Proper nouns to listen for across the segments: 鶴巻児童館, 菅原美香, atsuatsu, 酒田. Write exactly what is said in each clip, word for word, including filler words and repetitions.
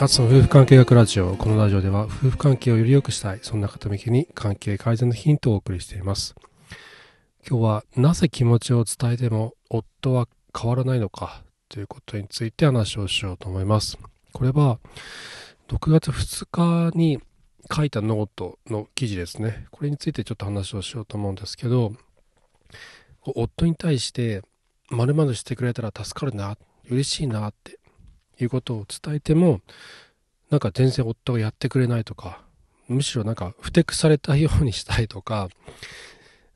タツの夫婦関係学ラジオ。このラジオでは夫婦関係をより良くしたい、そんな方向けに関係改善のヒントをお送りしています。今日はなぜ気持ちを伝えても夫は変わらないのかということについて話をしようと思います。これはろくがつふつかに書いたノートの記事ですね。これについてちょっと話をしようと思うんですけど、夫に対して〇〇してくれたら助かるな、嬉しいなっていうことを伝えても、なんか全然夫がやってくれないとか、むしろなんかふてくされたようにしたいとか、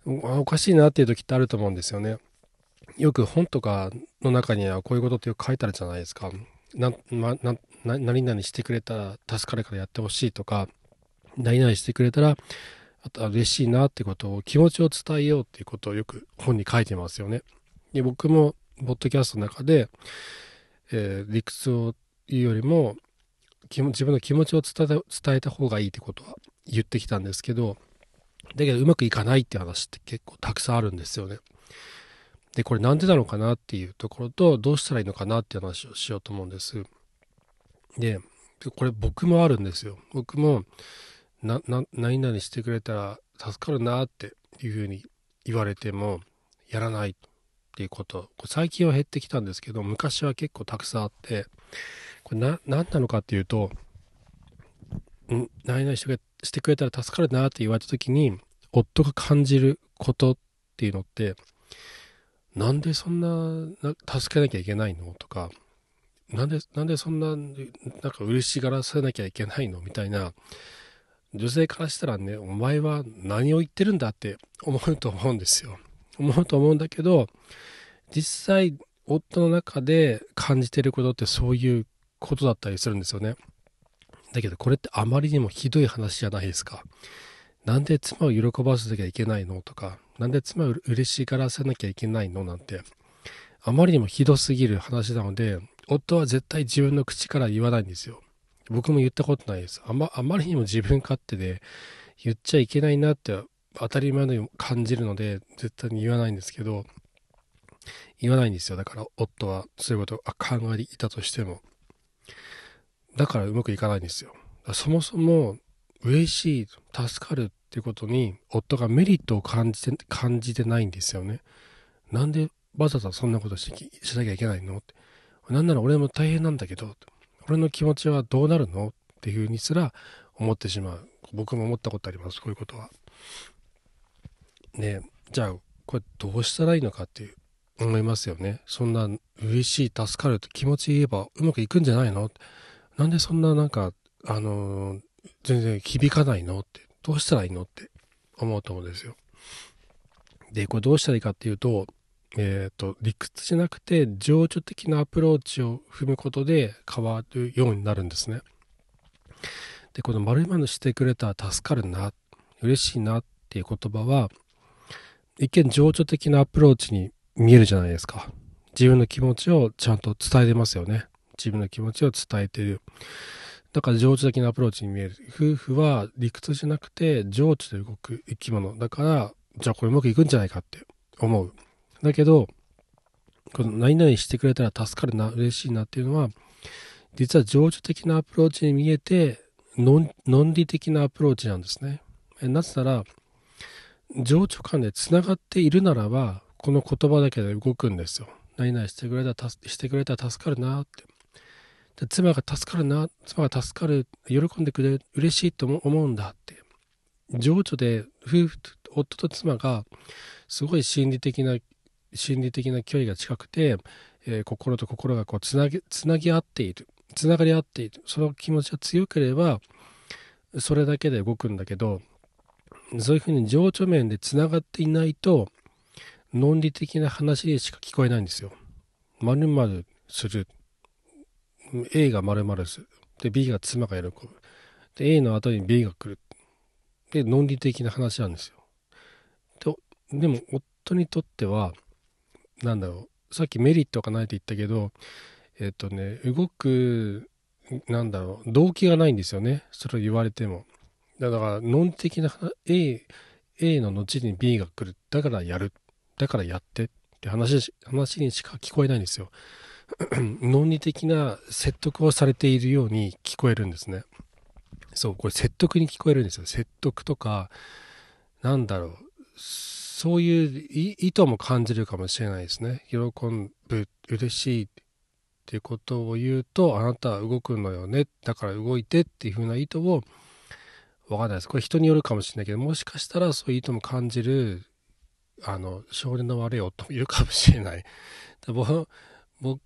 おかしいなっていう時ってあると思うんですよね。よく本とかの中にはこういうことってよく書いてあるじゃないですか。な、な、な、何々してくれたら助かるからやってほしいとか、何々してくれたらあと嬉しいなってことを、気持ちを伝えようっていうことをよく本に書いてますよね。で、僕もポッドキャストの中で、えー、理屈を言うよりも自分の気持ちを伝え、伝えた方がいいってことは言ってきたんですけど、だけどうまくいかないって話って結構たくさんあるんですよね。で、これなんでなのかなっていうところと、どうしたらいいのかなって話をしようと思うんです。で、これ僕もあるんですよ。僕もなな何々してくれたら助かるなっていうふうに言われてもやらないっていうこと。これ最近は減ってきたんですけど、昔は結構たくさんあって、これな何なのかっていうと、ん何々してくれしてくれたら助かるなって言われた時に、夫が感じることっていうのって、なんでそんな助けなきゃいけないのとか、なんでなんでそんななんか嬉しがらせなきゃいけないのみたいな、女性からしたらね、お前は何を言ってるんだって思うと思うんですよ。思うと思うんだけど、実際夫の中で感じてることってそういうことだったりするんですよね。だけどこれってあまりにもひどい話じゃないですか。なんで妻を喜ばせなきゃいけないのとか、なんで妻を嬉しがらせなきゃいけないのなんて、あまりにもひどすぎる話なので、夫は絶対自分の口から言わないんですよ。僕も言ったことないです。あま、あまりにも自分勝手で言っちゃいけないなって当たり前のように感じるので、絶対に言わないんですけど、言わないんですよ。だから夫はそういうことを考えていたとしても。だからうまくいかないんですよ。そもそも嬉しい、助かるっていうことに夫がメリットを感じて感じてないんですよね。なんでわざわざそんなことしてしなきゃいけないのって、なんなら俺も大変なんだけど、俺の気持ちはどうなるのっていうふうにすら思ってしまう。僕も思ったことあります、こういうことは。ね、じゃあこれどうしたらいいのかっていう思いますよね。そんな嬉しい、助かるって気持ち言えばうまくいくんじゃないの、なんでそんななんか、あのー、全然響かないのって、どうしたらいいのって思うと思うんですよ。で、これどうしたらいいかっていうと、えっと、理屈じゃなくて情緒的なアプローチを踏むことで変わるようになるんですね。で、この〇〇してくれたら助かるな、嬉しいなっていう言葉は、一見情緒的なアプローチに見えるじゃないですか。自分の気持ちをちゃんと伝えてますよね。自分の気持ちを伝えている。だから情緒的なアプローチに見える。夫婦は理屈じゃなくて情緒で動く生き物だから、じゃあこれうまくいくんじゃないかって思う。だけどこの何々してくれたら助かるな、嬉しいなっていうのは、実は情緒的なアプローチに見えて論理的なアプローチなんですね。なぜなら情緒間でつながっているならば、この言葉だけで動くんですよ。何々してくれたらしてくれたら助かるなって、妻が助かるな、妻が助かる、喜んでくれる、嬉しいと思うんだって。情緒で夫婦、夫と妻がすごい心理的な、心理的な距離が近くて、えー、心と心がこうつなぎ、つなぎ合っている、つながり合っている、その気持ちが強ければ、それだけで動くんだけど、そういうふうに情緒面でつながっていないと、論理的な話でしか聞こえないんですよ。〇〇する。A が〇〇する。で、B が妻が喜ぶ。で、A の後に B が来る。で、論理的な話なんですよ。と、でも、夫にとっては、なんだろう、さっきメリットがないって言ったけど、えっとね、動く、なんだろう、動機がないんですよね。それを言われても。だから、論理的な話、A、A の後に B が来る。だからやる。だからやって。って話、話にしか聞こえないんですよ。論理的な説得をされているように聞こえるんですね。そう、これ説得に聞こえるんですよ。説得とか、なんだろう、そういう意図も感じるかもしれないですね。喜ぶ、嬉しいっていうことを言うと、あなたは動くのよね、だから動いてっていうふうな意図を、わかんないです。これ人によるかもしれないけど、もしかしたらそういう意図も感じる、あの、性根の悪い夫もいるかもしれない。僕、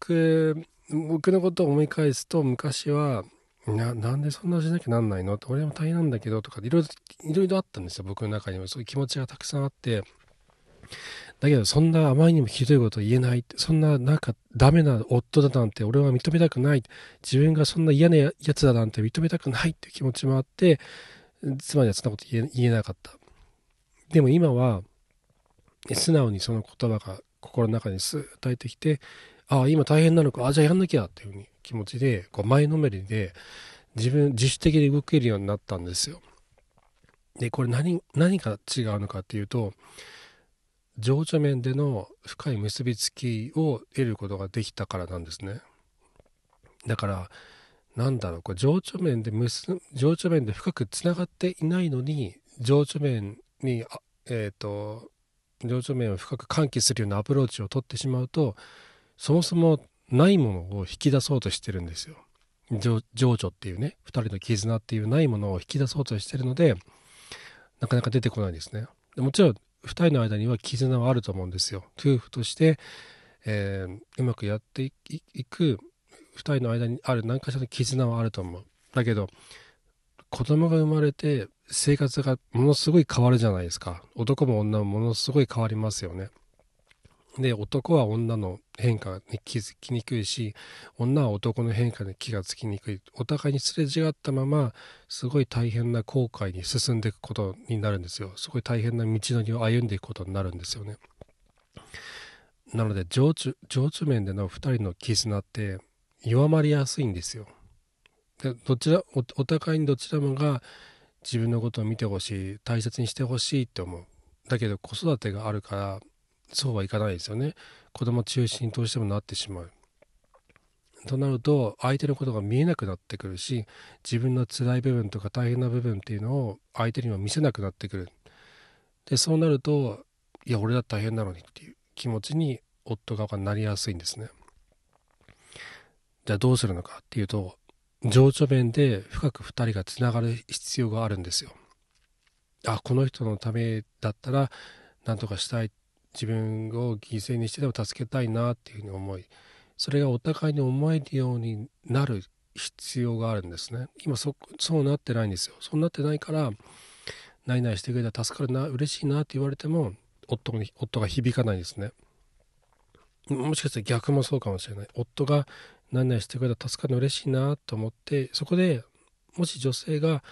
僕のことを思い返すと、昔は、な, なんでそんなしなきゃなんないのって、俺も大変なんだけどとかいろいろいろいろあったんですよ。僕の中にもそういう気持ちがたくさんあって、だけどそんなあまりにもひどいこと言えない、そんななんかダメな夫だなんて俺は認めたくない、自分がそんな嫌なやつだなんて認めたくないっていう気持ちもあって、妻にはそんなこと言 え, 言えなかった。でも今は素直にその言葉が心の中にスーッと入ってきて、ああ今大変なのか、ああじゃあやんなきゃっていうふうに気持ちで、こう前のめりで自分自主的に動けるようになったんですよ。でこれ 何, 何が違うのかっていうと、情緒面での深い結びつきを得ることができたからなんですね。だからなんだろう、これ情緒面で結情緒面で深くつながっていないのに、情緒面にあ、えー、と情緒面を深く喚起するようなアプローチを取ってしまうと、そもそもないものを引き出そうとしてるんですよ。情緒っていうね、二人の絆っていうないものを引き出そうとしてるので、なかなか出てこないですね。もちろん二人の間には絆はあると思うんですよ。夫婦として、えー、うまくやっていく二人の間にある何かしらの絆はあると思う。だけど子供が生まれて生活がものすごい変わるじゃないですか。男も女もものすごい変わりますよね。で男は女の変化に気づきにくいし、女は男の変化に気がつきにくい、お互いにすれ違ったまますごい大変な後悔に進んでいくことになるんですよ。すごい大変な道のりを歩んでいくことになるんですよね。なので情緒、情緒面でのふたりの絆って弱まりやすいんですよ。でどちら お, お互いにどちらもが自分のことを見てほしい、大切にしてほしいって思う。だけど子育てがあるからそうはいかないですよね。子供中心にどうしてもなってしまうとなると、相手のことが見えなくなってくるし、自分の辛い部分とか大変な部分っていうのを相手には見せなくなってくる。でそうなると、いや俺だって大変なのにっていう気持ちに夫側がなりやすいんですね。じゃあどうするのかっていうと、情緒面で深くふたりがつながる必要があるんですよ。あ、この人のためだったらなんとかしたい、自分を犠牲にしてでも助けたいなっていうふうに思い、それがお互いに思えるようになる必要があるんですね。今 そ, そうなってないんですよ。そうなってないから、何々してくれたら助かるな、嬉しいなって言われても 夫, に夫が響かないんですね。もしかしたら逆もそうかもしれない。夫が何々してくれたら助かるの嬉しいなと思って、そこでもし女性が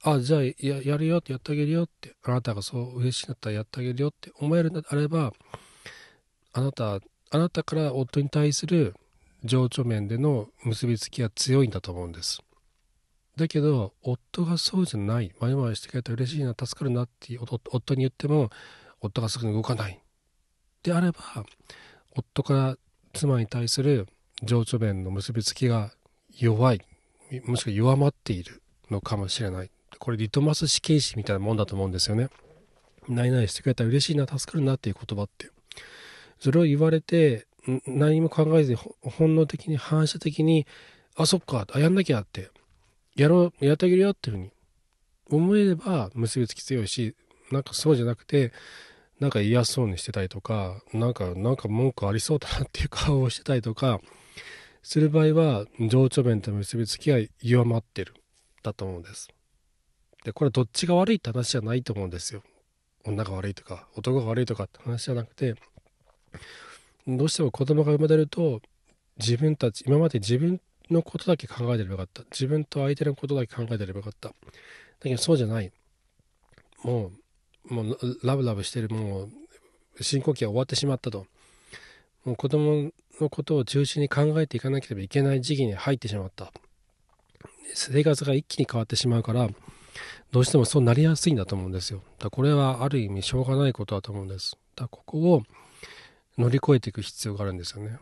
あ、じゃあ や, やるよって、やってあげるよって、あなたがそう嬉しいんだったらやってあげるよって思えるのであれば、あなたあなたから夫に対する情緒面での結びつきは強いんだと思うんです。だけど夫がそうじゃない、まいまいしてくれたら嬉しいな、助かるなって夫に言っても、夫がすぐに動かないであれば、夫から妻に対する情緒面の結びつきが弱い、もしくは弱まっているのかもしれない。これリトマス試験紙みたいなもんだと思うんですよね。何々してくれたら嬉しいな、助かるなっていう言葉って、それを言われて何も考えずに本能的に反射的に、あ、そっか、あ、やんなきゃって、やろう、やってあげるよっていうふうに思えれば結びつき強いし、なんかそうじゃなくて、なんか嫌そうにしてたりとか、なんかなんか文句ありそうだなっていう顔をしてたりとかする場合は、情緒面と結びつきが弱まってるだと思うんです。でこれどっちが悪いって話じゃないと思うんですよ。女が悪いとか男が悪いとかって話じゃなくて、どうしても子供が生まれると、自分たち今まで自分のことだけ考えてればよかった、自分と相手のことだけ考えてればよかった、だけどそうじゃない、もうもうラブラブしてる、もう進行期が終わってしまったと、もう子供のことを中心に考えていかなければいけない時期に入ってしまった、生活が一気に変わってしまうから、どうしてもそうなりやすいんだと思うんですよ。だこれはある意味しょうがないことだと思うんです。だここを乗り越えていく必要があるんですよね。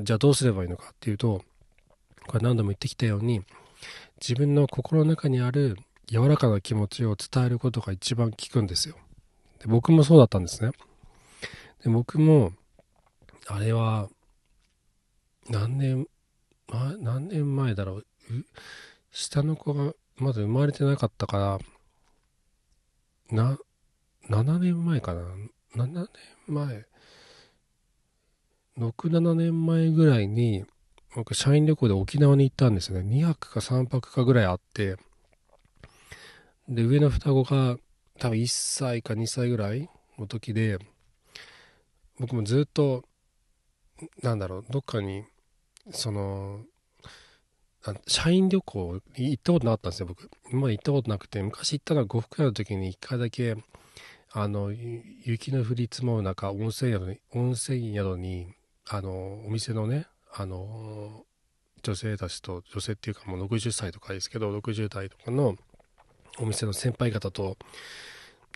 じゃあどうすればいいのかっていうと、これ何度も言ってきたように、自分の心の中にある柔らかな気持ちを伝えることが一番効くんですよ。で、僕もそうだったんですね。で、僕もあれは何年、ま、何年前だろう、下の子がまだ生まれてなかったからな、ななねんまえかな、ななねんまえ、ろく、ななねんまえぐらいに僕社員旅行で沖縄に行ったんですよね。にはくかさんぱくかぐらいあって、で上の双子が多分いっさいかにさいぐらいの時で、僕もずっとなんだろう、どっかにその社員旅行行ったことなかったんですよ。僕今まで行ったことなくて、昔行ったのは呉服屋の時にいっかいだけ、あの雪の降り積もる中温泉宿に温泉宿にあのお店のね、あの女性たちと、女性っていうかもうろくじゅっさいとかですけど、ろくじゅうだいとかのお店の先輩方と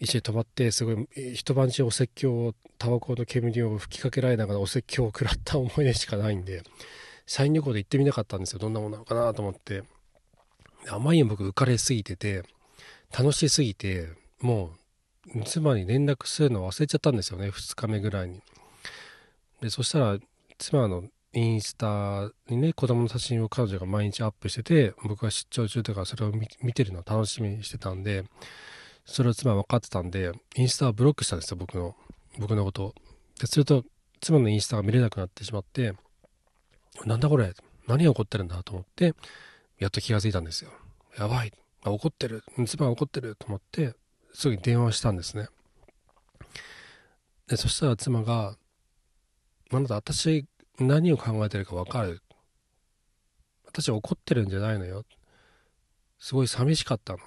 一緒に泊まって、すごい一晩中お説教を、タバコの煙を吹きかけられながらお説教を食らった思い出しかないんで、社員旅行で行ってみなかったんですよ。どんなものなのかなと思って、あまりに僕浮かれすぎてて楽しすぎて、もう妻に連絡するの忘れちゃったんですよね、ふつかめぐらいに。でそしたら妻のインスタにね、子供の写真を彼女が毎日アップしてて、僕が出張中とかそれを 見, 見てるのを楽しみにしてたんで、それを妻は分かってたんで、インスタをブロックしたんですよ、僕の僕のことを。ですると妻のインスタが見れなくなってしまって、なんだこれ、何が起こってるんだと思って、やっと気がついたんですよ。やばい、あ、怒ってる、妻が怒ってると思って、すぐに電話したんですね。でそしたら妻が、あなた私何を考えてるか分かる、私は怒ってるんじゃないのよ、すごい寂しかったの、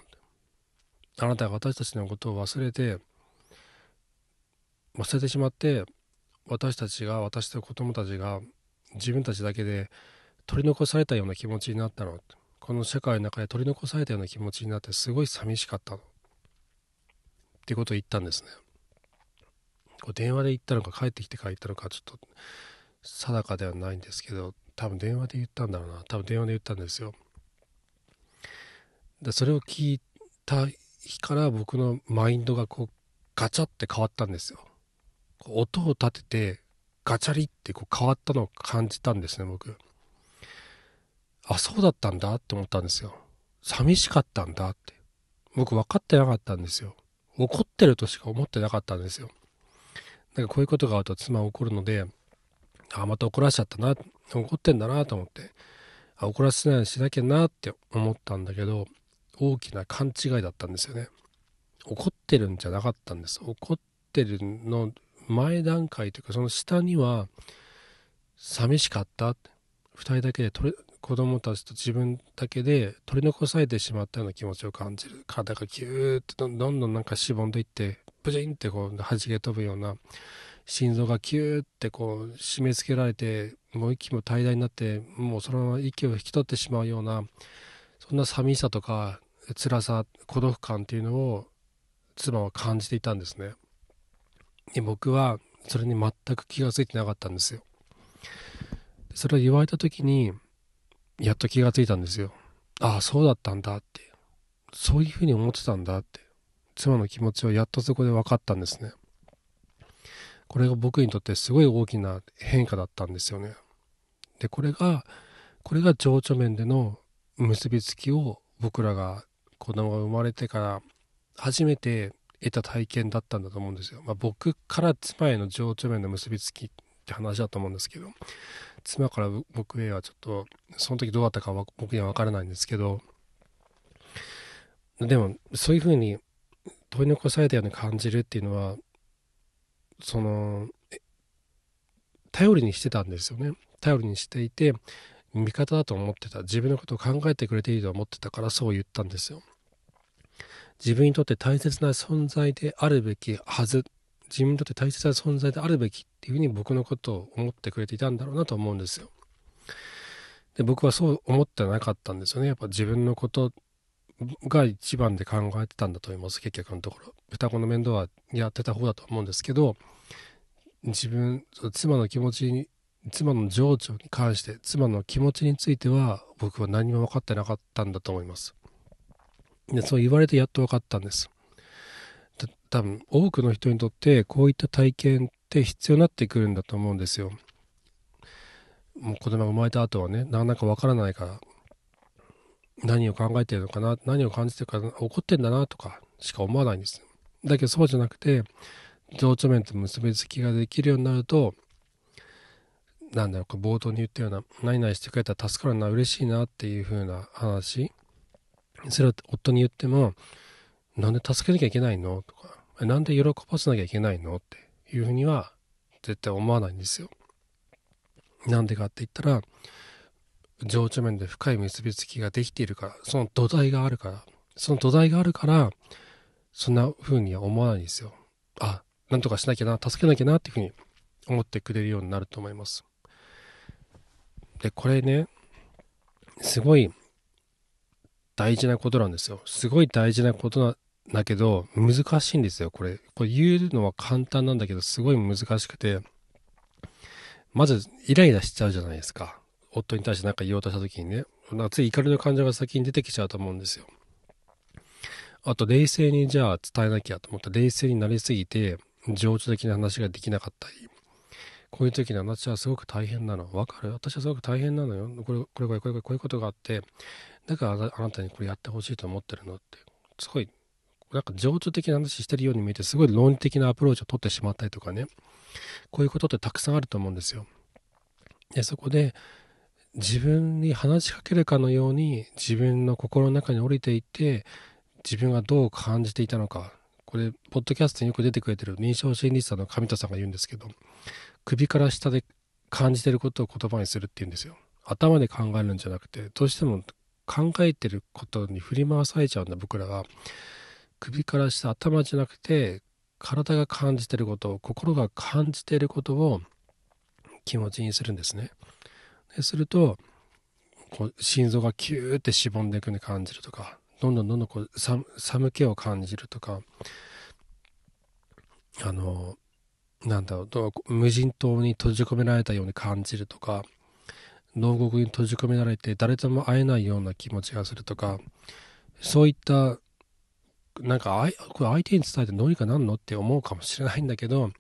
あなたが私たちのことを忘れて忘れてしまって、私たちが、私と子供たちが自分たちだけで取り残されたような気持ちになったの、この世界の中で取り残されたような気持ちになって、すごい寂しかったのってことを言ったんですね。こう電話で言ったのか帰ってきてから言ったのかちょっと定かではないんですけど、多分電話で言ったんだろうな、多分電話で言ったんですよ。でそれを聞いた日から僕のマインドがこうガチャって変わったんですよ。こう音を立ててガチャリってこう変わったのを感じたんですね、僕。あ、そうだったんだって思ったんですよ。寂しかったんだって。僕分かってなかったんですよ。怒ってるとしか思ってなかったんですよ。なんかこういうことがあると妻は怒るので、あ、また怒らしちゃったな、怒ってんだなと思って、あ、怒らせないようにしなきゃなって思ったんだけど、大きな勘違いだったんですよね。怒ってるんじゃなかったんです。怒ってるの前段階というか、その下には寂しかった。ふたりだけで取れ、子供たちと自分だけで取り残されてしまったような気持ちを感じる。体がギューってどんどんどんなんかしぼんでいって、プチンってこう弾け飛ぶような、心臓がギューってこう締め付けられて、もう息も怠惰になって、もうそのまま息を引き取ってしまうような、そんな寂しさとか辛さ、孤独感っていうのを妻は感じていたんですね。で僕はそれに全く気がついてなかったんですよ。でそれを言われた時にやっと気がついたんですよ。ああ、そうだったんだって、そういうふうに思ってたんだって、妻の気持ちをやっとそこで分かったんですね。これが僕にとってすごい大きな変化だったんですよね。でこれがこれが情緒面での結びつきを僕らが子供が生まれてから初めて得た体験だったんだと思うんですよ。まあ、僕から妻への情緒面の結びつきって話だと思うんですけど、妻から僕へはちょっとその時どうだったかは僕には分からないんですけど、でもそういうふうに取り残されたように感じるっていうのは、その頼りにしてたんですよね。頼りにしていて味方だと思ってた、自分のことを考えてくれていいと思ってたから、そう言ったんですよ。自分にとって大切な存在であるべきはず、自分にとって大切な存在であるべきっていうふうに僕のことを思ってくれていたんだろうなと思うんですよ。で僕はそう思ってなかったんですよね。やっぱ自分のことが一番で考えてたんだと思います。結局のところ双子の面倒はやってた方だと思うんですけど、自分妻の気持ち妻の情緒に関して、妻の気持ちについては僕は何も分かってなかったんだと思います。で、そう言われてやっと分かったんです。多分多くの人にとってこういった体験って必要になってくるんだと思うんですよ。もう子供が生まれた後はね、なかなか分からないから、何を考えてるのかな、何を感じてるかな、怒ってんだなとかしか思わないんです。だけどそうじゃなくて、情緒面と結びつきができるようになると、なんだろうか、冒頭に言ったような、何々してくれたら助かるな、嬉しいなっていう風な話、それを夫に言っても、なんで助けなきゃいけないのとか、なんで喜ばせなきゃいけないのっていう風には絶対思わないんですよ。なんでかって言ったら、情緒面で深い結びつきができているから、その土台があるから、その土台があるからそんな風には思わないんですよ。あ、なんとかしなきゃな、助けなきゃなっていう風に思ってくれるようになると思います。で、これね、すごい大事なことなんですよ。すごい大事なことなだけど難しいんですよ。これこれ言うのは簡単なんだけど、すごい難しくて、まずイライラしちゃうじゃないですか。夫に対して何か言おうとした時にね、なんかつい怒りの感情が先に出てきちゃうと思うんですよ。あと、冷静にじゃあ伝えなきゃと思ったら冷静になりすぎて情緒的な話ができなかったり、こういう時に私はすごく大変なの分かる、私はすごく大変なのよ、これこれこれこれこういうことがあって、だからあなたにこれやってほしいと思ってるのって、すごいなんか情緒的な話してるように見えて、すごい論理的なアプローチを取ってしまったりとかね、こういうことってたくさんあると思うんですよ。で、そこで自分に話しかけるかのように自分の心の中に降りていって、自分がどう感じていたのか、これポッドキャストによく出てくれてる臨床心理士さんの上田さんが言うんですけど、首から下で感じてることを言葉にするっていうんですよ。頭で考えるんじゃなくて、どうしても考えてることに振り回されちゃうんだ僕らは。首から下、頭じゃなくて、体が感じてること、心が感じてることを気持ちにするんですね。ですると、こう心臓がキューってしぼんでいくのに感じるとか、どんどんどんどんこう寒気を感じるとか、あのなんだろう、無人島に閉じ込められたように感じるとか、牢獄に閉じ込められて誰とも会えないような気持ちがするとか、そういったなんか、あいこれ相手に伝えてどうにかなんのって思うかもしれないんだけど、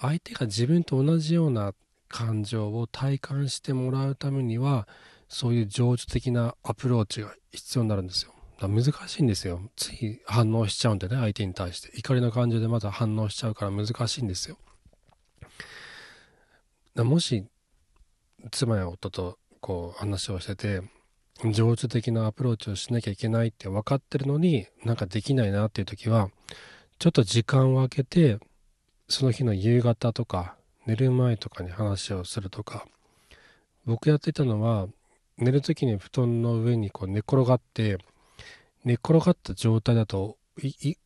相手が自分と同じような感情を体感してもらうためには、そういう情緒的なアプローチが必要になるんですよ。だから難しいんですよ。つい反応しちゃうんでね、相手に対して怒りの感情でまた反応しちゃうから難しいんですよ。だもし妻や夫とこう話をしてて、情緒的なアプローチをしなきゃいけないって分かってるのになんかできないなっていう時は、ちょっと時間を空けて、その日の夕方とか寝る前とかに話をするとか。僕やってたのは、寝る時に布団の上にこう寝転がって、寝転がった状態だといい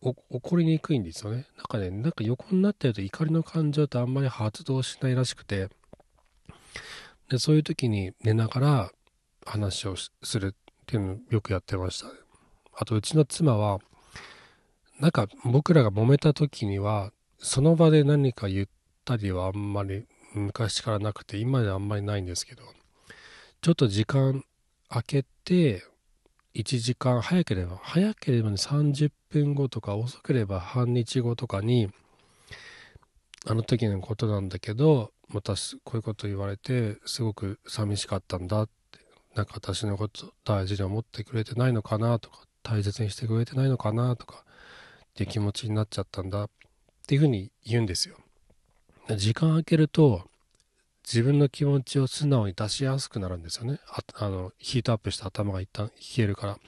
お怒りにくいんですよね。なんかね、なんか横になってると怒りの感情ってあんまり発動しないらしくて、でそういう時に寝ながら話をするっていうのをよくやってました、ね。あと、うちの妻はなんか僕らが揉めた時にはその場で何か言ったりはあんまり昔からなくて、今ではあんまりないんですけど、ちょっと時間空けていちじかん、早ければ早ければねさんじゅっぷんごとか、遅ければ半日後とかに、あの時のことなんだけど、私こういうこと言われてすごく寂しかったんだって、なんか私のこと大事に思ってくれてないのかなとか、大切にしてくれてないのかなとかっていう気持ちになっちゃったんだっていうふうに言うんですよ。時間空けると自分の気持ちを素直に出しやすくなるんですよね。 あ, あのヒートアップした頭が一旦冷えるから。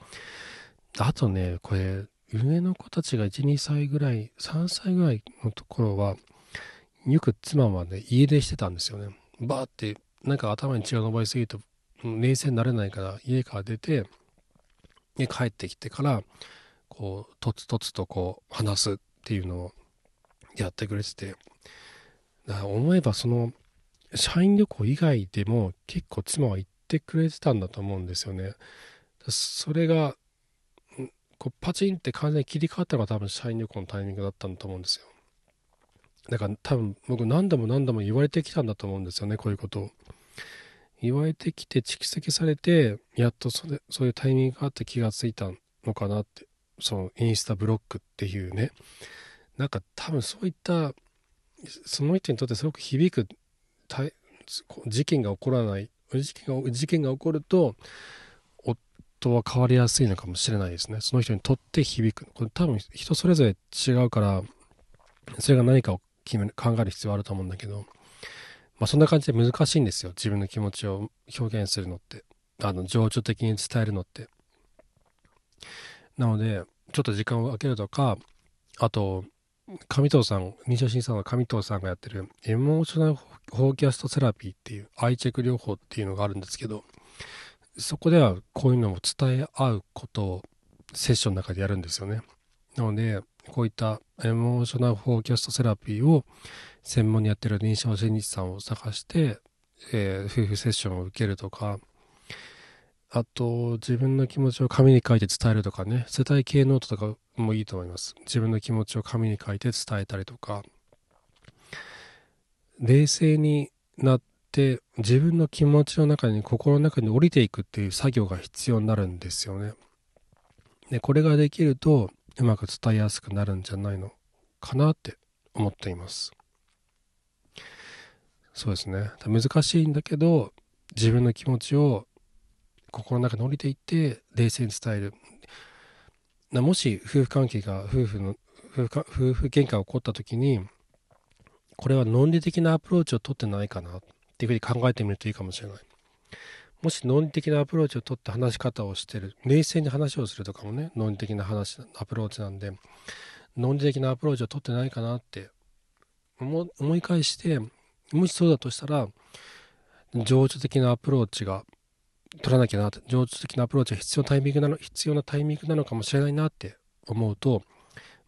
あとね、これ上の子たちがいち、にさいぐらい、さんさいぐらいのところはよく妻はね、家出してたんですよね。バーってなんか頭に血が上りすぎると冷静になれないから、家から出てで帰ってきてからこうとつとつとこう話すっていうのをやってくれてて、だから思えばその社員旅行以外でも結構妻は行ってくれてたんだと思うんですよね。それがこうパチンって完全に切り替わったのが多分社員旅行のタイミングだったんだと思うんですよ。だから多分僕何度も何度も言われてきたんだと思うんですよね、こういうことを。言われてきて蓄積されて、やっとそれ、そういうタイミングがあって気がついたのかなって。そのインスタブロックっていうね。なんか多分そういった、その人にとってすごく響く事件が起こらない。事件が、事件が起こると、夫は変わりやすいのかもしれないですね。その人にとって響く。これ多分人それぞれ違うから、それが何かを決め考える必要あると思うんだけど、まあそんな感じで難しいんですよ。自分の気持ちを表現するのって。あの、情緒的に伝えるのって。なので、ちょっと時間を空けるとか、あと、上藤さん、臨床心理士の上藤さんがやってるエモーショナルフォーキャストセラピーっていうアイチェック療法っていうのがあるんですけど、そこではこういうのを伝え合うことをセッションの中でやるんですよね。なので、こういったエモーショナルフォーキャストセラピーを専門にやってる臨床心理士さんを探して、えー、夫婦セッションを受けるとか、あと、自分の気持ちを紙に書いて伝えるとかね、世帯系ノートとかもいいと思います。自分の気持ちを紙に書いて伝えたりとか、冷静になって、自分の気持ちの中に、心の中に降りていくっていう作業が必要になるんですよね。で、これができると、うまく伝えやすくなるんじゃないのかなって思っています。そうですね。難しいんだけど、自分の気持ちを、心の中に降りていって冷静に伝える。もし夫婦関係が夫婦の夫婦か夫婦喧嘩が起こった時に、これは論理的なアプローチを取ってないかなっていうふうに考えてみるといいかもしれない。もし論理的なアプローチを取って話し方をしてる、冷静に話をするとかもね、論理的な話アプローチなんで、論理的なアプローチを取ってないかなって思い返して、もしそうだとしたら情緒的なアプローチが取らなきゃな、情緒的なアプローチが必要なタイミングなの、必要なタイミングなのかもしれないなって思うと、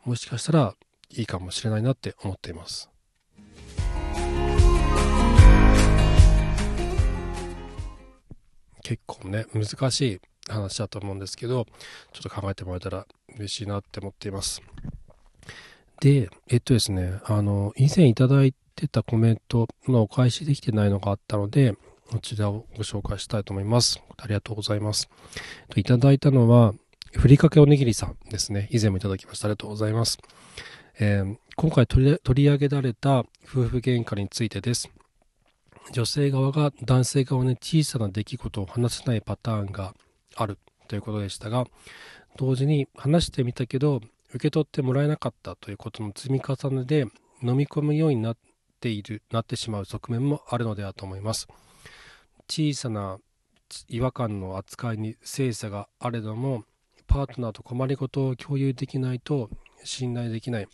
もしかしたらいいかもしれないなって思っています。結構ね、難しい話だと思うんですけど、ちょっと考えてもらえたら嬉しいなって思っています。で、えっとですね、あの、以前いただいてたコメントのお返しできてないのがあったので、こちらをご紹介したいと思います。ありがとうございます。いただいたのは、ふりかけおにぎりさんですね。以前もいただきました。ありがとうございます。えー、今回取り、取り上げられた夫婦喧嘩についてです。女性側が男性側に小さな出来事を話せないパターンがあるということでしたが、同時に話してみたけど、受け取ってもらえなかったということの積み重ねで、飲み込むようになっている、なってしまう側面もあるのではと思います。小さな違和感の扱いに性差があれども、パートナーと困りごとを共有できないと信頼できない、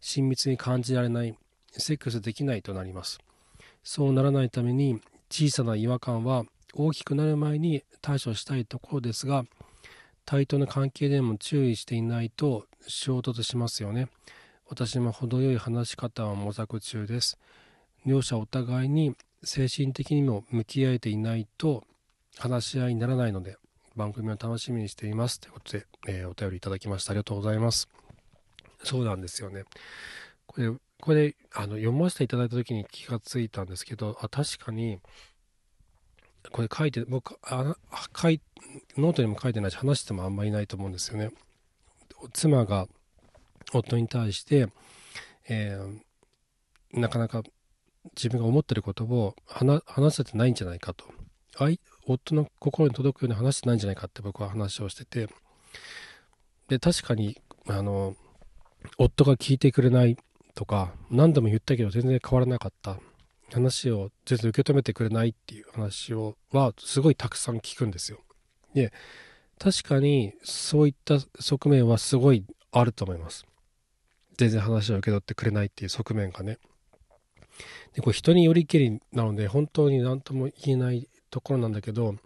親密に感じられない、セックスできないとなります。そうならないために、小さな違和感は大きくなる前に対処したいところですが、対等な関係でも注意していないと衝突しますよね。私も程よい話し方は模索中です。両者お互いに精神的にも向き合えていないと話し合いにならないので、番組を楽しみにしていますということで、えー、お便りいただきました。ありがとうございます。そうなんですよね。これ、これあの読ませていただいた時に気がついたんですけど、あ、確かにこれ書いて、僕あ書いノートにも書いてないし、話してもあんまりいないと思うんですよね。妻が夫に対して、えー、なかなか自分が思ってることを 話, 話せてないんじゃないかと、夫の心に届くように話してないんじゃないかって僕は話をしてて、で確かにあの夫が聞いてくれないとか、何度も言ったけど全然変わらなかった、話を全然受け止めてくれないっていう話をはすごいたくさん聞くんですよ。で確かにそういった側面はすごいあると思います。全然話を受け取ってくれないっていう側面がね。でこれ人によりけりなので本当に何とも言えないところなんだけど、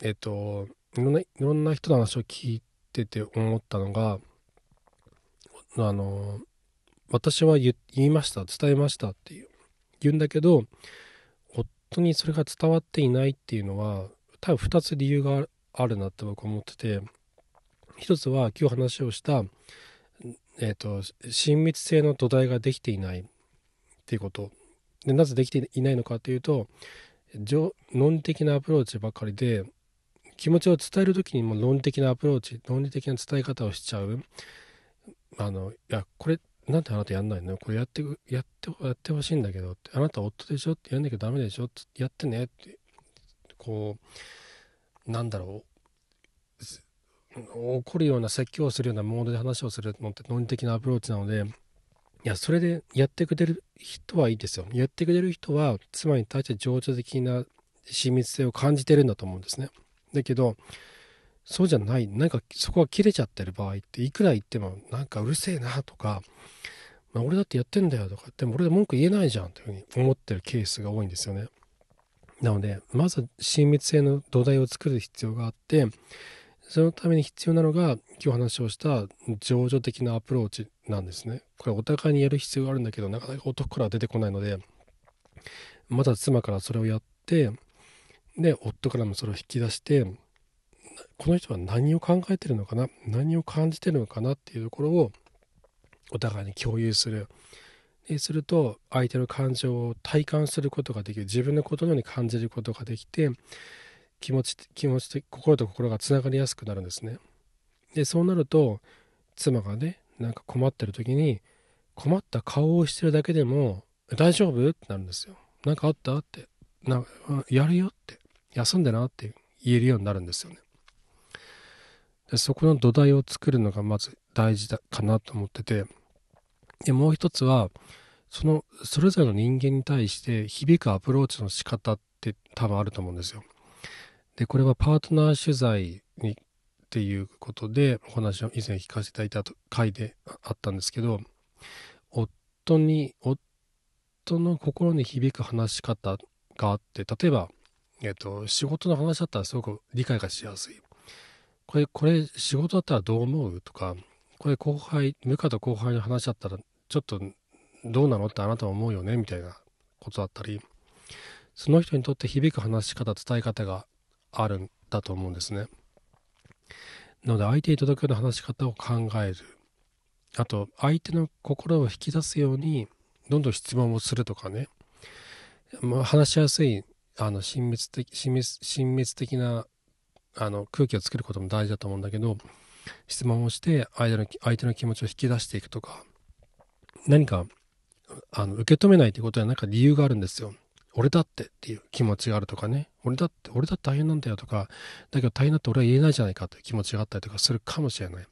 えっといろんな、いろんな人の話を聞いてて思ったのが、あの私は 言, 言いました伝えましたっていう言うんだけど、夫にそれが伝わっていないっていうのは多分ふたつ理由があるなって僕思ってて、ひとつは今日話をしたえーと、親密性の土台ができていないっていうことで、なぜできていないのかというと、論理的なアプローチばかりで、気持ちを伝えるときにも論理的なアプローチ、論理的な伝え方をしちゃう。あの、いや、これなんであなたやんないの、これやってやってやってほしいんだけどって、あなた夫でしょって、やんなきゃダメでしょって、やってねって、こうなんだろう、怒るような説教をするようなモードで話をするのって論理的なアプローチなので、いや、それでやってくれる人はいいですよ。やってくれる人は妻に対して情緒的な親密性を感じてるんだと思うんですね。だけどそうじゃない、なんかそこが切れちゃってる場合って、いくら言ってもなんかうるせえなとか、まあ、俺だってやってんだよとか、でも俺で文句言えないじゃんというふうに思ってるケースが多いんですよね。なのでまず親密性の土台を作る必要があって、そのために必要なのが今日話をした情緒的なアプローチなんですね。これお互いにやる必要があるんだけど、なかなか男からは出てこないので、まず妻からそれをやって、で夫からもそれを引き出して、この人は何を考えてるのかな、何を感じてるのかなっていうところをお互いに共有する。ですると相手の感情を体感することができる、自分のことのように感じることができて、気持ち気持ちと心と心がつながりやすくなるんですね。でそうなると妻がね、なんか困ってる時に困った顔をしてるだけでも大丈夫ってなるんですよ。なんかあったってな、やるよって、休んでなって言えるようになるんですよね。でそこの土台を作るのがまず大事だかなと思ってて、でもう一つはそのそれぞれの人間に対して響くアプローチの仕方って多分あると思うんですよ。でこれはパートナー取材にっていうことでお話を以前聞かせていただいた回であったんですけど、夫に夫の心に響く話し方があって、例えば、えっと、仕事の話だったらすごく理解がしやすい。これこれ仕事だったらどう思うとか、これ後輩、部下と後輩の話だったらちょっとどうなのってあなたは思うよねみたいなことだったり、その人にとって響く話し方、伝え方があるんだと思うんですね。なので相手に届くような話し方を考える、あと相手の心を引き出すようにどんどん質問をするとかね、まあ、話しやすいあの親密的親密親密的なあの空気を作ることも大事だと思うんだけど、質問をして相手の、相手の気持ちを引き出していくとか、何かあの受け止めないということは何か理由があるんですよ。俺だってっていう気持ちがあるとかね、俺だって俺だって大変なんだよとか、だけど大変だって俺は言えないじゃないかという気持ちがあったりとかするかもしれない。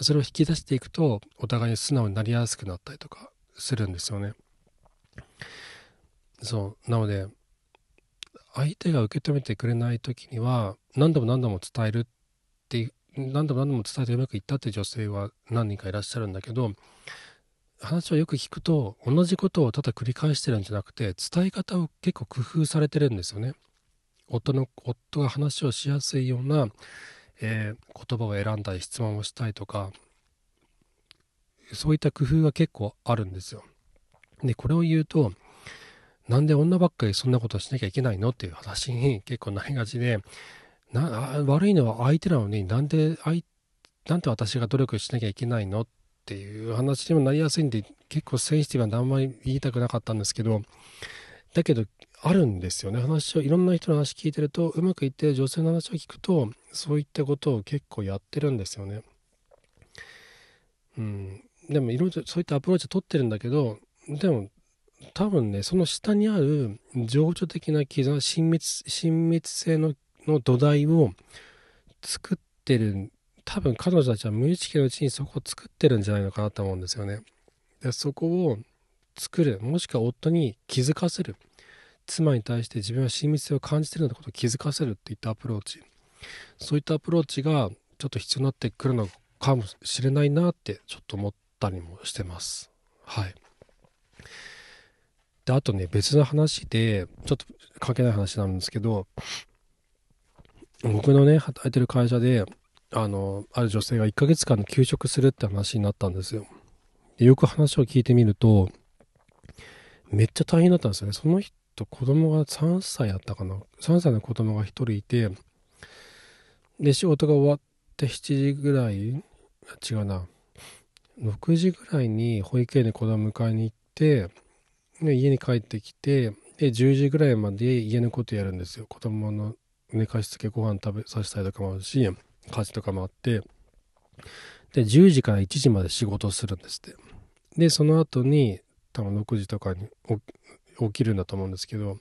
それを引き出していくとお互いに素直になりやすくなったりとかするんですよね。そうなので相手が受け止めてくれない時には何度も何度も伝えるっていう、何度も何度も伝えてうまくいったっていう女性は何人かいらっしゃるんだけど、話をよく聞くと同じことをただ繰り返してるんじゃなくて、伝え方を結構工夫されてるんですよね。夫の夫が話をしやすいような、えー、言葉を選んだり質問をしたりとか、そういった工夫が結構あるんですよ。でこれを言うと、なんで女ばっかりそんなことしなきゃいけないのっていう話に結構なりがちで、なあ悪いのは相手なのに、なんでなんて私が努力しなきゃいけないのっていう話にもなりやすいんで、結構センシティブなんであんまり言いたくなかったんですけど、だけどあるんですよね。話をいろんな人の話聞いてると、うまくいってる女性の話を聞くとそういったことを結構やってるんですよね。うん、でもいろいろそういったアプローチを取ってるんだけど、でも多分ね、その下にある情緒的な絆、親密、親密性の、の土台を作ってる、多分彼女たちは無意識のうちにそこを作ってるんじゃないのかなと思うんですよね。でそこを作る、もしくは夫に気づかせる、妻に対して自分は親密性を感じてるようなことを気づかせるっていったアプローチ、そういったアプローチがちょっと必要になってくるのかもしれないなってちょっと思ったりもしてます。はい。であとね、別の話でちょっと関係ない話なんですけど、僕のね働いてる会社で、あのある女性がいっかげつかんの休職するって話になったんですよ。でよく話を聞いてみると、めっちゃ大変だったんですよね。その人子供がさんさいだったかな、さんさいの子供がひとりいて、で仕事が終わってしちじぐらい違うなろくじぐらいに保育園で子供迎えに行って、で家に帰ってきて、でじゅうじぐらいまで家のことやるんですよ。子供の寝かしつけ、ご飯食べさせたりとかもあるし、家事とかもあって、でじゅうじからいちじまで仕事をするんですって。でその後に多分ろくじとかに起きるんだと思うんですけど、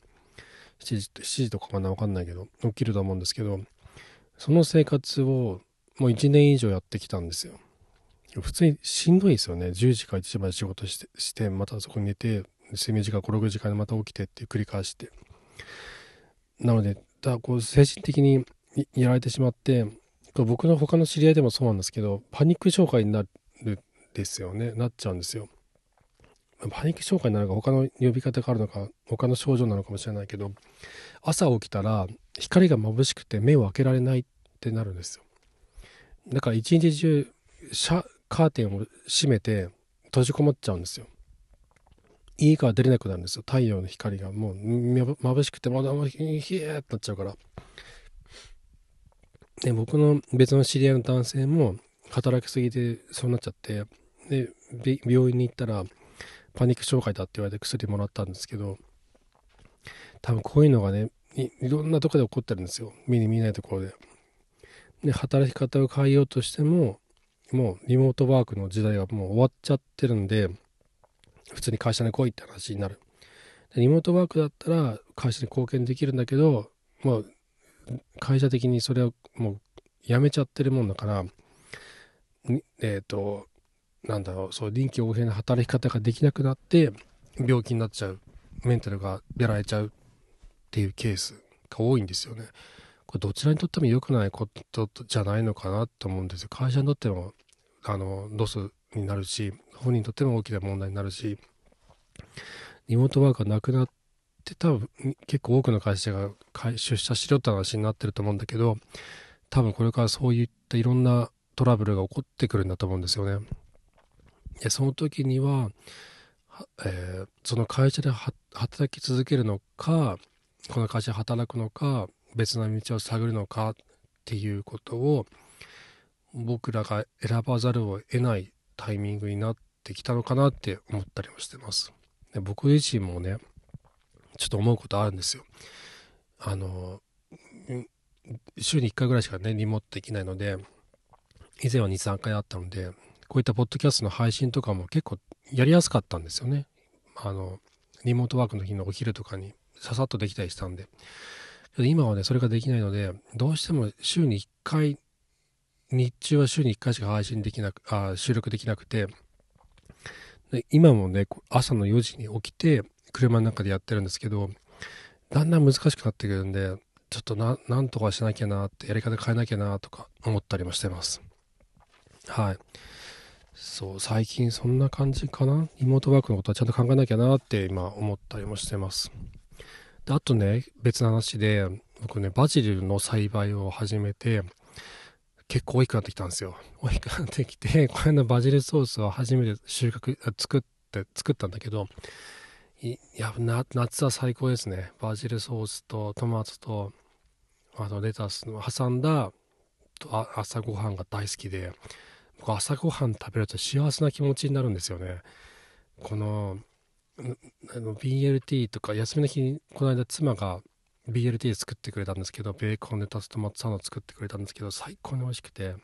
7時, 7時とかかな分かんないけど起きると思うんですけど、その生活をもういちねん以上やってきたんですよ。普通にしんどいですよね。じゅうじからいちじまで仕事して、してまたそこに寝て、睡眠時間ご、ろくじかんでまた起きてって繰り返して、なのでだこう精神的にやられてしまって、僕の他の知り合いでもそうなんですけど、パニック障害になるですよねなっちゃうんですよ。パニック障害なのか他の呼び方があるのか他の症状なのかもしれないけど、朝起きたら光が眩しくて目を開けられないってなるんですよ。だから一日中シャカーテンを閉めて閉じこもっちゃうんですよ。家から出れなくなるんですよ。太陽の光がもう眩しくて、まだヒエーってなっちゃうから。で僕の別の知り合いの男性も働きすぎてそうなっちゃって、で病院に行ったらパニック障害だって言われて薬もらったんですけど、多分こういうのがね い, いろんなとこで起こってるんですよ。目に見えないところで。で働き方を変えようとしても、もうリモートワークの時代がもう終わっちゃってるんで、普通に会社に来いって話になる。でリモートワークだったら会社に貢献できるんだけど、まあ会社的にそれをもうやめちゃってるもんだから、えっとなんだろう、そう臨機応変な働き方ができなくなって病気になっちゃう、メンタルがやられちゃうっていうケースが多いんですよね。これどちらにとっても良くないことじゃないのかなと思うんですよ。会社にとってもあのロスになるし、本人にとっても大きな問題になるし、リモートワークがなくなって、多分結構多くの会社が出社しろって話になってると思うんだけど、多分これからそういったいろんなトラブルが起こってくるんだと思うんですよね。でその時には、えー、その会社で働き続けるのか、この会社で働くのか、別な道を探るのかっていうことを僕らが選ばざるを得ないタイミングになってきたのかなって思ったりもしてます。で僕自身もねちょっと思うことあるんですよ。あの週にいっかいぐらいしかねリモートできないので、以前はに、さんかいあったので、こういったポッドキャストの配信とかも結構やりやすかったんですよね。あのリモートワークの日のお昼とかにささっとできたりしたんで、今はねそれができないので、どうしても週にいっかい、日中は週にいっかいしか配信できなく、あ収録できなくて、で今もね朝のよじに起きて車の中でやってるんですけど、だんだん難しくなってくるんで、ちょっと な, なんとかしなきゃなって、やり方変えなきゃなとか思ったりもしてます。はい、そう最近そんな感じかな。リモートワークのことはちゃんと考えなきゃなって今思ったりもしてます。であとね別の話で、僕ねバジルの栽培を始めて結構大きくなってきたんですよ。大きくなってきて、これのバジルソースを初めて収穫作って作ったんだけど、いやな夏は最高ですね。バジルソースとトマトとあとレタスの挟んだあ朝ごはんが大好きで、僕朝ごはん食べると幸せな気持ちになるんですよね。このあの ビーエルティー とか、休みの日にこの間妻が ビーエルティー 作ってくれたんですけど、ベーコンレタストマトサンド作ってくれたんですけど、最高に美味しくて、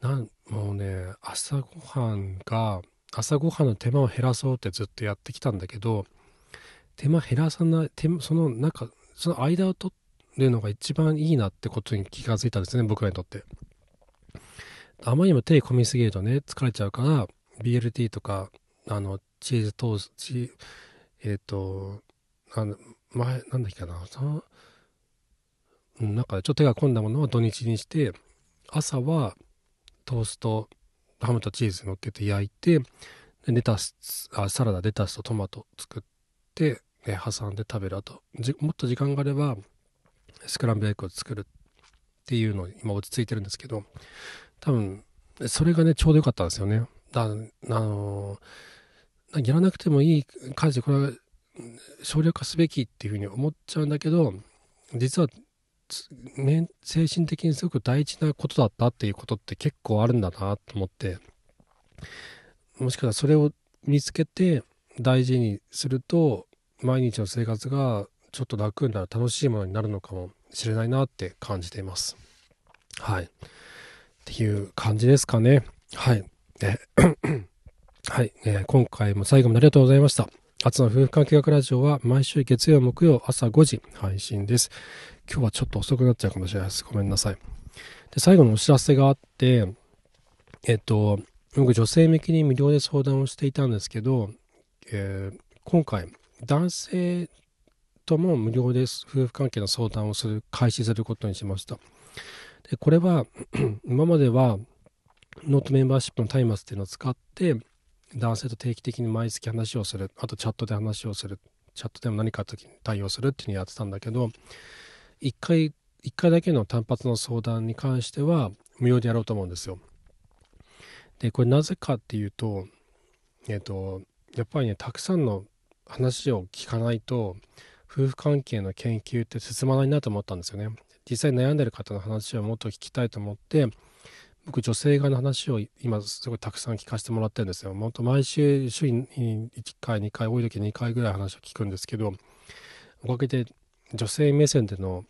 なんもうね朝ごはんが朝ごはんの手間を減らそうってずっとやってきたんだけど、手間減らさない手そのなんかその間を取るのが一番いいなってことに気がついたんですね、僕らにとって。あまりにも手込みすぎるとね疲れちゃうから、 ビーエルティー とかあのチーズトースチえっ、ー、とあの前なんだっけかな、なんかちょっと手が込んだものを土日にして、朝はトーストハムとチーズ乗っけて焼いて、レタスあサラダレタスとトマト作って、ね、挟んで食べる。あとじもっと時間があればスクランブルエッグを作るっていうのに今落ち着いてるんですけど、多分それがねちょうどよかったんですよね。だあのー、やらなくてもいい家事、これは省略化すべきっていうふうに思っちゃうんだけど、実は精神的にすごく大事なことだったっていうことって結構あるんだなと思って、もしかしたらそれを見つけて大事にすると毎日の生活がちょっと楽になる、楽しいものになるのかもしれないなって感じています。はいっていう感じですかね。はい、えーはいえー、今回も最後までありがとうございました。あつの夫婦関係学ラジオは毎週月曜木曜朝ごじ配信です。今日はちょっと遅くなっちゃうかもしれないです。ごめんなさい。で最後のお知らせがあって、えっと僕女性向きに無料で相談をしていたんですけど、えー、今回男性とも無料で夫婦関係の相談をする開始することにしました。でこれは今まではノートメンバーシップのタイマスっていうのを使って男性と定期的に毎月話をする、あとチャットで話をする、チャットでも何かあった時に対応するっていうのをやってたんだけど、一回一回だけの単発の相談に関しては無料でやろうと思うんですよ。でこれなぜかっていうと、えっとやっぱりねたくさんの話を聞かないと夫婦関係の研究って進まないなと思ったんですよね。実際悩んでる方の話をもっと聞きたいと思って、僕女性側の話を今すごいたくさん聞かせてもらってるんですよ。もっと毎週週にいっかいにかい多い時にかいぐらい話を聞くんですけど、おかげで女性目線での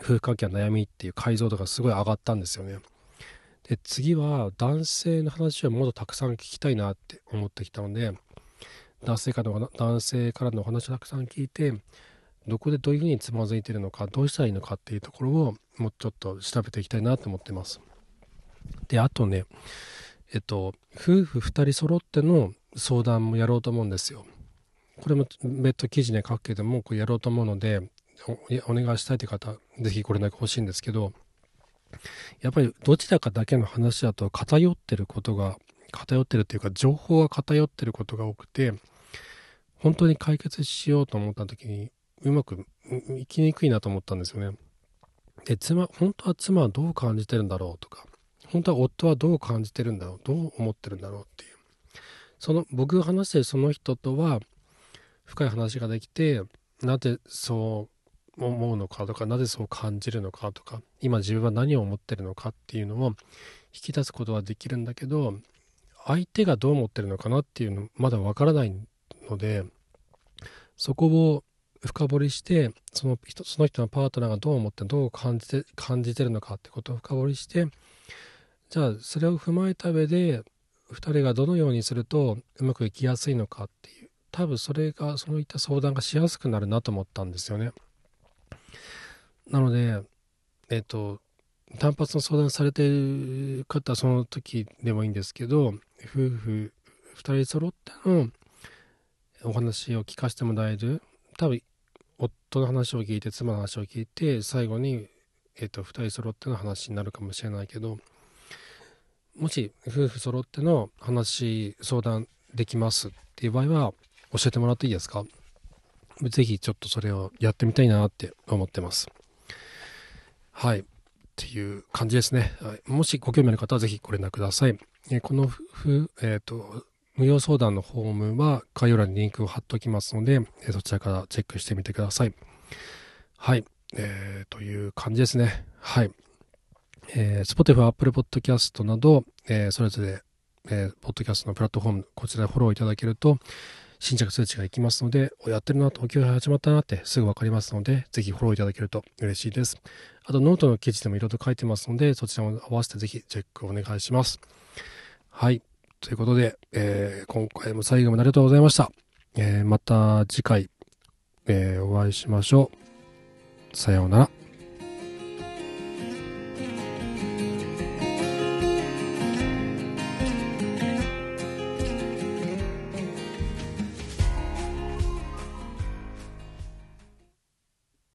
夫婦関係の悩みっていう解像度がすごい上がったんですよね。で次は男性の話をもっとたくさん聞きたいなって思ってきたので、男性からの、男性からのお話をたくさん聞いて、どこでどういうふうにつまずいてるのか、どうしたらいいのかっていうところをもうちょっと調べていきたいなと思ってます。であとねえっと夫婦ふたり揃っての相談もやろうと思うんですよ。これも別途記事に書くけどもこれやろうと思うので、 お, お願いしたいという方ぜひご連絡欲しいんですけど、やっぱりどちらかだけの話だと偏ってることが偏ってるというか情報が偏ってることが多くて、本当に解決しようと思った時にうまくいきにくいなと思ったんですよね。で妻本当は妻はどう感じてるんだろうとか、本当は夫はどう感じてるんだろう、どう思ってるんだろうっていう、その僕が話してるその人とは深い話ができて、なぜそう思うのかとか、なぜそう感じるのかとか、今自分は何を思ってるのかっていうのを引き出すことはできるんだけど、相手がどう思ってるのかなっていうのまだわからないので、そこを深掘りしてその人、その人のパートナーがどう思ってどう感じて感じてるのかってことを深掘りして、じゃあそれを踏まえた上でふたりがどのようにするとうまくいきやすいのかっていう、多分それがそういった相談がしやすくなるなと思ったんですよね。なのでえっと単発の相談されている方はその時でもいいんですけど、夫婦ふたり揃ってのお話を聞かせてもらえる、多分夫の話を聞いて妻の話を聞いて最後に、えっと、ふたり揃っての話になるかもしれないけど、もし夫婦揃っての話相談できますっていう場合は教えてもらっていいですか。ぜひちょっとそれをやってみたいなって思ってます。はいっていう感じですね。もしご興味ある方はぜひご連絡ください。えこのふ、えー、と無料相談のフォームは概要欄にリンクを貼っておきますので、えー、そちらからチェックしてみてください。はい、えー、という感じですね。はい、えー、Spotify、Apple Podcast など、えー、それぞれ、えー、ポッドキャストのプラットフォーム、こちらフォローいただけると新着通知がいきますので、やってるなと、お給料始まったなってすぐ分かりますので、ぜひフォローいただけると嬉しいです。あとノートの記事でもいろいろと書いてますので、そちらも合わせてぜひチェックお願いします。はい。ということで、えー、今回も最後までありがとうございました。えー、また次回、えー、お会いしましょう。さようなら。